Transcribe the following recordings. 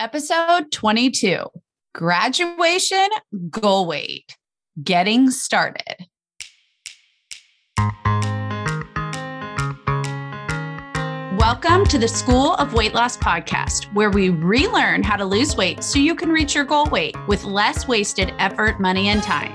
Episode 22, Graduation, Goal Weight, Getting Started. Welcome to the School of Weight Loss Podcast, where we relearn how to lose weight so you can reach your goal weight with less wasted effort, money, and time.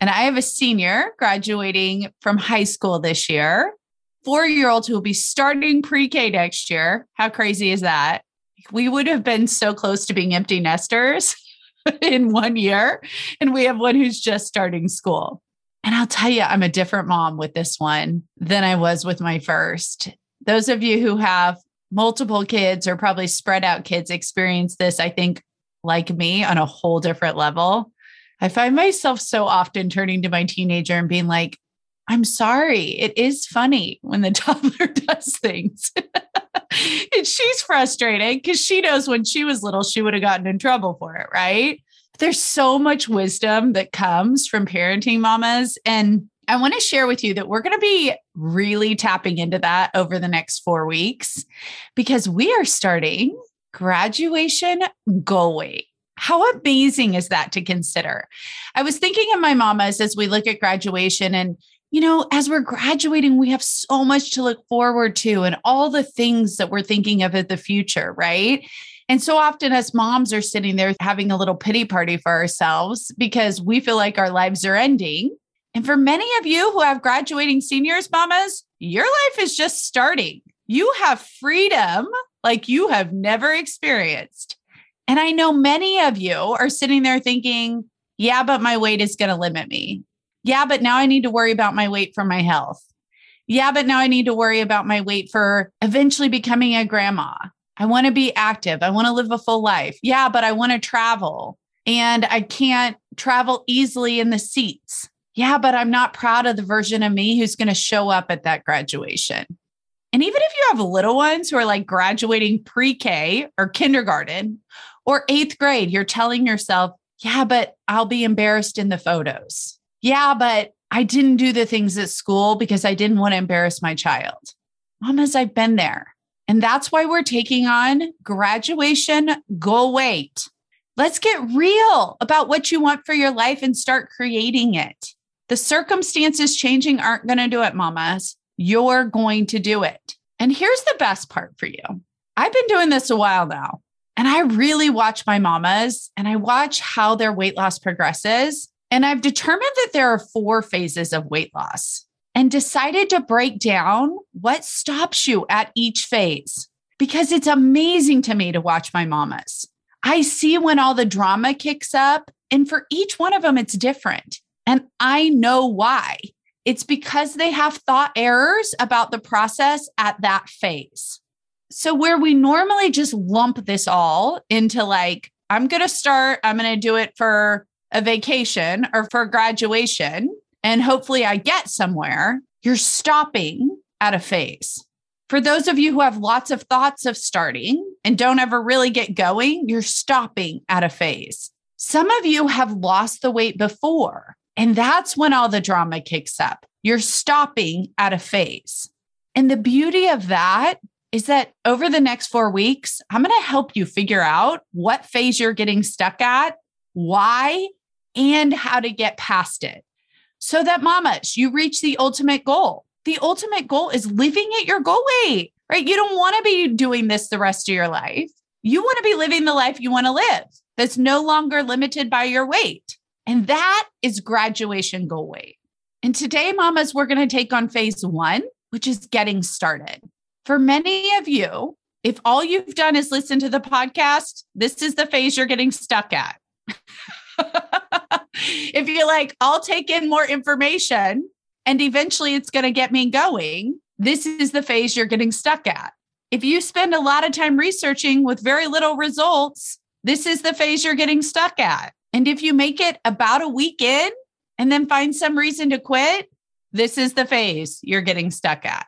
And I have a senior graduating from high school this year, four-year-old who will be starting pre-K next year. How crazy is that? We would have been so close to being empty nesters in 1 year. And we have one who's just starting school. And I'll tell you, I'm a different mom with this one than I was with my first. Those of you who have multiple kids or probably spread out kids experience this, I think, like me, on a whole different level. I find myself so often turning to my teenager and being like, I'm sorry, it is funny when the toddler does things. And she's frustrated because she knows when she was little, she would have gotten in trouble for it, right? There's so much wisdom that comes from parenting mamas. And I want to share with you that we're going to be really tapping into that over the next 4 weeks because we are starting graduation goal weight. How amazing is that to consider? I was thinking of my mamas as we look at graduation and, you know, as we're graduating, we have so much to look forward to and all the things that we're thinking of in the future, right? And so often as moms are sitting there having a little pity party for ourselves because we feel like our lives are ending. And for many of you who have graduating seniors, mamas, your life is just starting. You have freedom like you have never experienced. And I know many of you are sitting there thinking, yeah, but my weight is going to limit me. Yeah, but now I need to worry about my weight for my health. Yeah, but now I need to worry about my weight for eventually becoming a grandma. I want to be active. I want to live a full life. Yeah, but I want to travel and I can't travel easily in the seats. Yeah, but I'm not proud of the version of me who's going to show up at that graduation. And even if you have little ones who are like graduating pre-K or kindergarten, or eighth grade, you're telling yourself, yeah, but I'll be embarrassed in the photos. Yeah, but I didn't do the things at school because I didn't want to embarrass my child. Mamas, I've been there. And that's why we're taking on graduation goal weight. Let's get real about what you want for your life and start creating it. The circumstances changing aren't going to do it, mamas. You're going to do it. And here's the best part for you. I've been doing this a while now. And I really watch my mamas and I watch how their weight loss progresses. And I've determined that there are four phases of weight loss and decided to break down what stops you at each phase because it's amazing to me to watch my mamas. I see when all the drama kicks up and for each one of them, it's different. And I know why. It's because they have thought errors about the process at that phase. So where we normally just lump this all into like, I'm going to start, I'm going to do it for a vacation or for graduation, and hopefully I get somewhere, you're stopping at a phase. For those of you who have lots of thoughts of starting and don't ever really get going, you're stopping at a phase. Some of you have lost the weight before, and that's when all the drama kicks up. You're stopping at a phase. And the beauty of that is that over the next 4 weeks, I'm going to help you figure out what phase you're getting stuck at, why, and how to get past it so that mamas, you reach the ultimate goal. The ultimate goal is living at your goal weight, right? You don't want to be doing this the rest of your life. You want to be living the life you want to live that's no longer limited by your weight. And that is graduation goal weight. And today, mamas, we're going to take on phase one, which is getting started. For many of you, if all you've done is listen to the podcast, this is the phase you're getting stuck at. If you're like, I'll take in more information and eventually it's going to get me going, this is the phase you're getting stuck at. If you spend a lot of time researching with very little results, This is the phase you're getting stuck at. And if you make it about a week in and then find some reason to quit, this is the phase you're getting stuck at.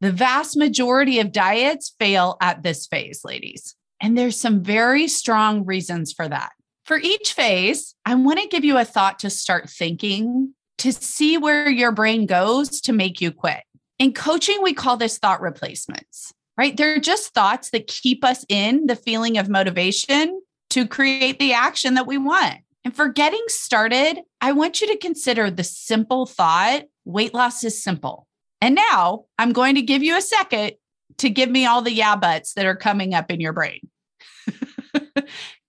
The vast majority of diets fail at this phase, ladies. And there's some very strong reasons for that. For each phase, I want to give you a thought to start thinking to see where your brain goes to make you quit. In coaching, we call this thought replacements, right? They're just thoughts that keep us in the feeling of motivation to create the action that we want. And for getting started, I want you to consider the simple thought, weight loss is simple. And now I'm going to give you a second to give me all the yeah buts that are coming up in your brain.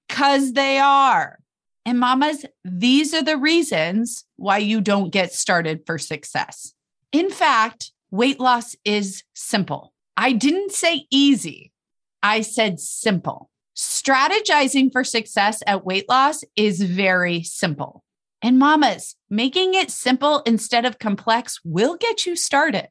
Because they are. And mamas, these are the reasons why you don't get started for success. In fact, weight loss is simple. I didn't say easy. I said simple. Strategizing for success at weight loss is very simple. And mamas, making it simple instead of complex will get you started.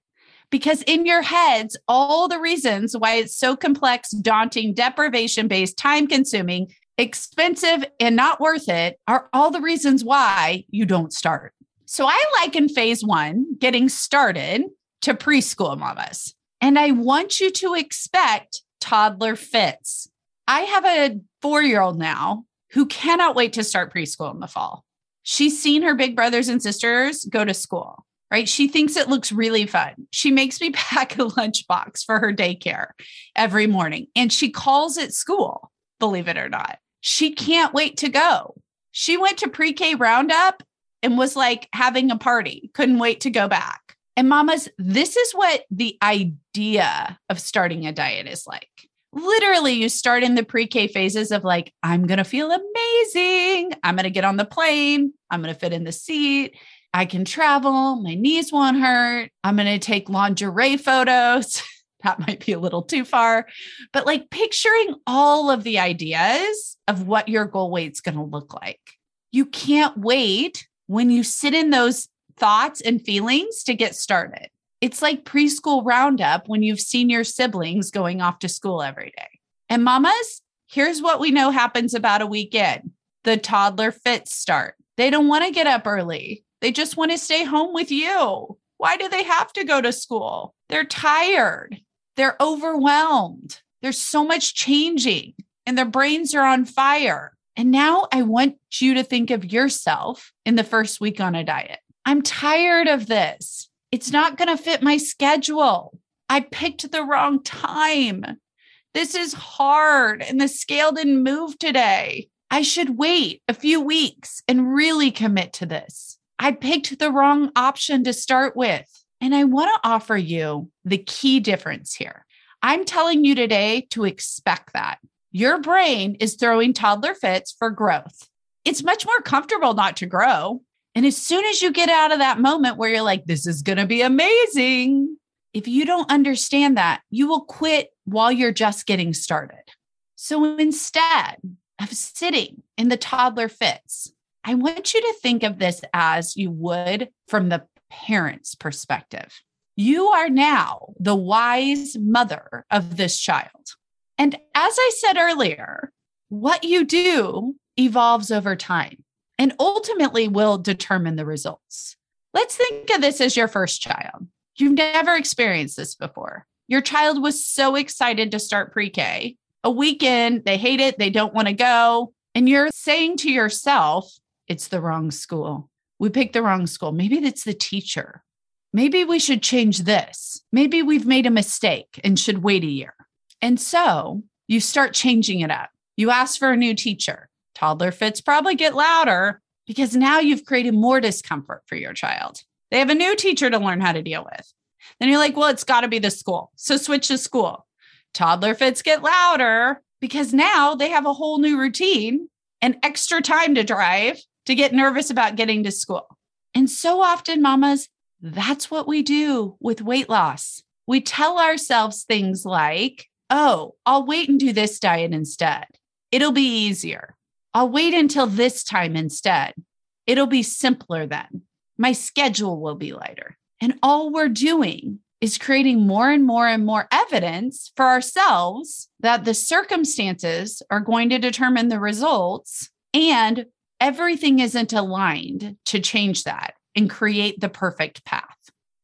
Because in your heads, all the reasons why it's so complex, daunting, deprivation-based, time-consuming, expensive, and not worth it are all the reasons why you don't start. So I liken phase one, getting started, to preschool mamas. And I want you to expect toddler fits. I have a 4-year-old now who cannot wait to start preschool in the fall. She's seen her big brothers and sisters go to school, right? She thinks it looks really fun. She makes me pack a lunchbox for her daycare every morning, and she calls it school, believe it or not. She can't wait to go. She went to pre-K roundup and was like having a party, couldn't wait to go back. And mamas, this is what the idea of starting a diet is like. Literally, you start in the pre-K phases of like, I'm going to feel amazing. I'm going to get on the plane. I'm going to fit in the seat. I can travel. My knees won't hurt. I'm going to take lingerie photos. That might be a little too far, but like picturing all of the ideas of what your goal weight's going to look like. You can't wait when you sit in those thoughts and feelings to get started. It's like preschool roundup when you've seen your siblings going off to school every day. And mamas, here's what we know happens about a week in. The toddler fits start. They don't want to get up early. They just want to stay home with you. Why do they have to go to school? They're tired. They're overwhelmed. There's so much changing and their brains are on fire. And now I want you to think of yourself in the first week on a diet. I'm tired of this. It's not going to fit my schedule. I picked the wrong time. This is hard and the scale didn't move today. I should wait a few weeks and really commit to this. I picked the wrong option to start with. And I want to offer you the key difference here. I'm telling you today to expect that. Your brain is throwing toddler fits for growth. It's much more comfortable not to grow. And as soon as you get out of that moment where you're like, this is going to be amazing, if you don't understand that, you will quit while you're just getting started. So instead of sitting in the toddler fits, I want you to think of this as you would from the parent's perspective. You are now the wise mother of this child. And as I said earlier, what you do evolves over time. And ultimately will determine the results. Let's think of this as your first child. You've never experienced this before. Your child was so excited to start pre-K. A week in, they hate it. They don't want to go. And you're saying to yourself, it's the wrong school. We picked the wrong school. Maybe it's the teacher. Maybe we should change this. Maybe we've made a mistake and should wait a year. And so you start changing it up. You ask for a new teacher. Toddler fits probably get louder because now you've created more discomfort for your child. They have a new teacher to learn how to deal with. Then you're like, well, it's got to be the school. So switch to school. Toddler fits get louder because now they have a whole new routine and extra time to drive to get nervous about getting to school. And so often, mamas, that's what we do with weight loss. We tell ourselves things like, oh, I'll wait and do this diet instead. It'll be easier. I'll wait until this time instead. It'll be simpler then. My schedule will be lighter. And all we're doing is creating more and more and more evidence for ourselves that the circumstances are going to determine the results, and everything isn't aligned to change that and create the perfect path.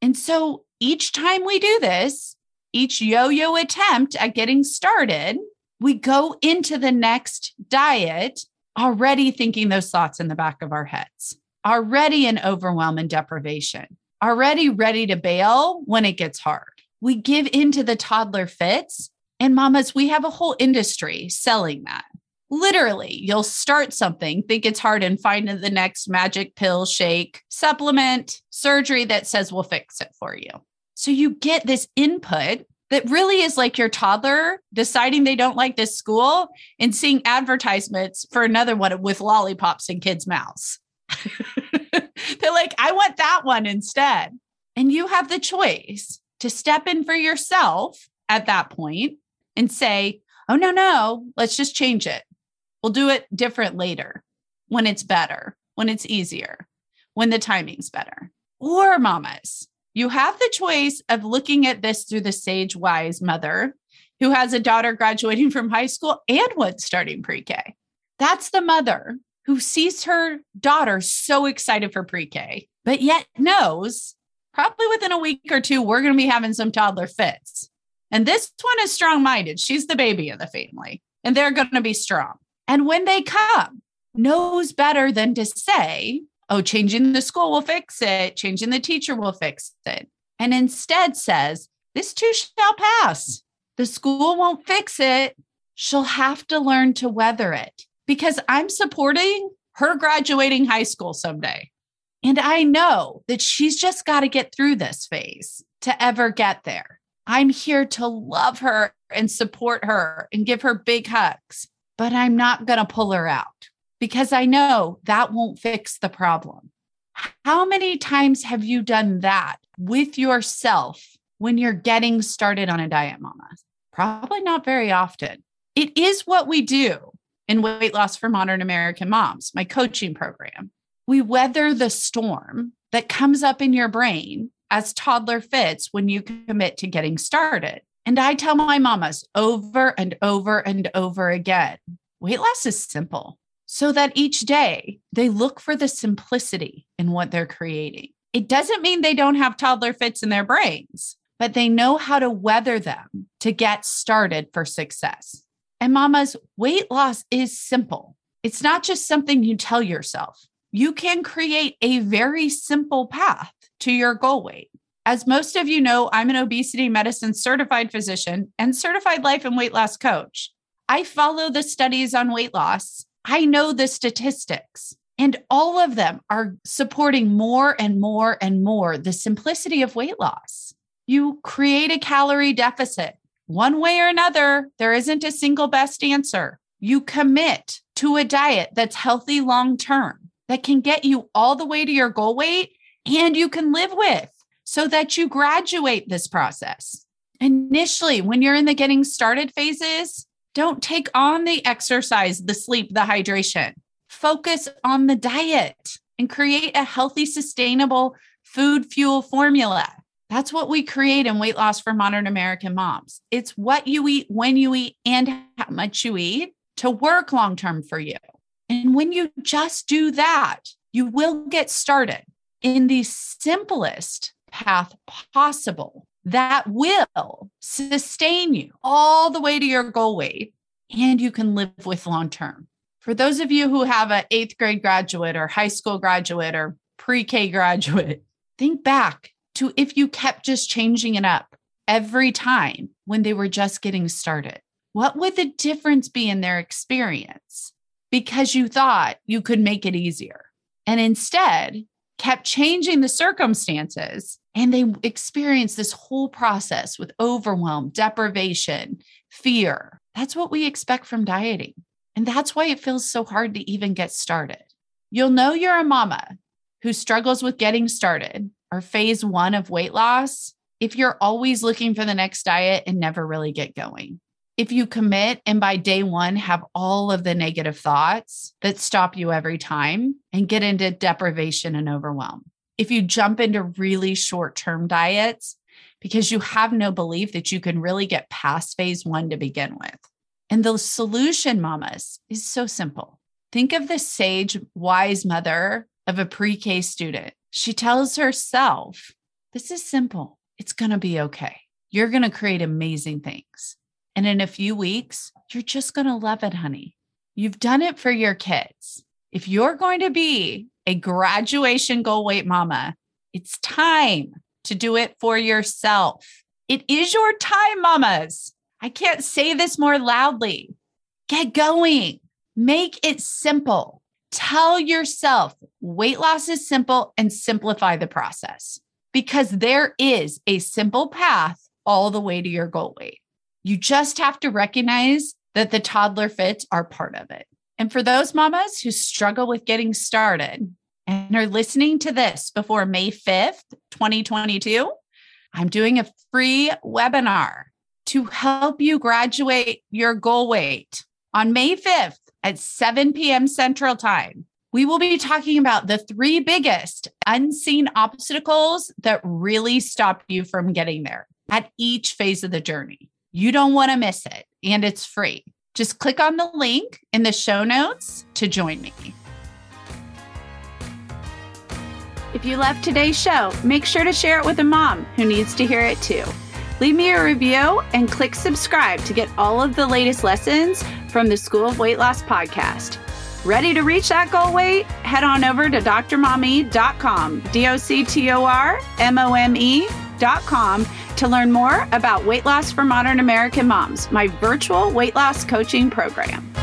And so each time we do this, each yo-yo attempt at getting started, we go into the next diet already thinking those thoughts in the back of our heads, already in overwhelm and deprivation, already ready to bail when it gets hard. We give into the toddler fits, and mamas, we have a whole industry selling that. Literally, you'll start something, think it's hard, and find the next magic pill, shake, supplement, surgery that says we'll fix it for you. So you get this input that really is like your toddler deciding they don't like this school and seeing advertisements for another one with lollipops in kids' mouths. They're like, I want that one instead. And you have the choice to step in for yourself at that point and say, oh, no, let's just change it. We'll do it different later when it's better, when it's easier, when the timing's better. Or mamas, you have the choice of looking at this through the sage-wise mother who has a daughter graduating from high school and one starting pre-K. That's the mother who sees her daughter so excited for pre-K, but yet knows probably within a week or two, we're going to be having some toddler fits. And this one is strong-minded. She's the baby of the family, and they're going to be strong. And when they come, knows better than to say, oh, changing the school will fix it. Changing the teacher will fix it. And instead says, this too shall pass. The school won't fix it. She'll have to learn to weather it because I'm supporting her graduating high school someday. And I know that she's just got to get through this phase to ever get there. I'm here to love her and support her and give her big hugs, but I'm not going to pull her out, because I know that won't fix the problem. How many times have you done that with yourself when you're getting started on a diet, mama? Probably not very often. It is what we do in Weight Loss for Modern American Moms, my coaching program. We weather the storm that comes up in your brain as toddler fits when you commit to getting started. And I tell my mamas over and over and over again, weight loss is simple. So that each day they look for the simplicity in what they're creating. It doesn't mean they don't have toddler fits in their brains, but they know how to weather them to get started for success. And mamas, weight loss is simple. It's not just something you tell yourself. You can create a very simple path to your goal weight. As most of you know, I'm an obesity medicine certified physician and certified life and weight loss coach. I follow the studies on weight loss. I know the statistics, and all of them are supporting more and more and more the simplicity of weight loss. You create a calorie deficit one way or another. There isn't a single best answer. You commit to a diet that's healthy long-term, that can get you all the way to your goal weight and you can live with, so that you graduate this process. Initially, when you're in the getting started phases, don't take on the exercise, the sleep, the hydration. Focus on the diet and create a healthy, sustainable food fuel formula. That's what we create in Weight Loss for Modern American Moms. It's what you eat, when you eat, and how much you eat to work long-term for you. And when you just do that, you will get started in the simplest path possible that will sustain you all the way to your goal weight and you can live with long-term. For those of you who have an 8th grade graduate or high school graduate or pre-K graduate, think back to if you kept just changing it up every time when they were just getting started. What would the difference be in their experience? Because you thought you could make it easier and instead kept changing the circumstances, and they experience this whole process with overwhelm, deprivation, fear. That's what we expect from dieting. And that's why it feels so hard to even get started. You'll know you're a mama who struggles with getting started or phase one of weight loss if you're always looking for the next diet and never really get going. If you commit and by day one have all of the negative thoughts that stop you every time and get into deprivation and overwhelm. If you jump into really short-term diets because you have no belief that you can really get past phase one to begin with. And the solution, mamas, is so simple. Think of the sage, wise mother of a pre-K student. She tells herself, this is simple. It's going to be okay. You're going to create amazing things. And in a few weeks, you're just going to love it, honey. You've done it for your kids. If you're going to be a graduation goal weight mama, it's time to do it for yourself. It is your time, mamas. I can't say this more loudly. Get going. Make it simple. Tell yourself weight loss is simple and simplify the process, because there is a simple path all the way to your goal weight. You just have to recognize that the toddler fits are part of it. And for those mamas who struggle with getting started and are listening to this before May 5th, 2022, I'm doing a free webinar to help you graduate your goal weight on May 5th at 7 p.m. Central Time. We will be talking about the 3 biggest unseen obstacles that really stop you from getting there at each phase of the journey. You don't want to miss it, and it's free. Just click on the link in the show notes to join me. If you loved today's show, make sure to share it with a mom who needs to hear it too. Leave me a review and click subscribe to get all of the latest lessons from the School of Weight Loss podcast. Ready to reach that goal weight? Head on over to DrMommy.com, DrMommy.com, to learn more about Weight Loss for Modern American Moms, my virtual weight loss coaching program.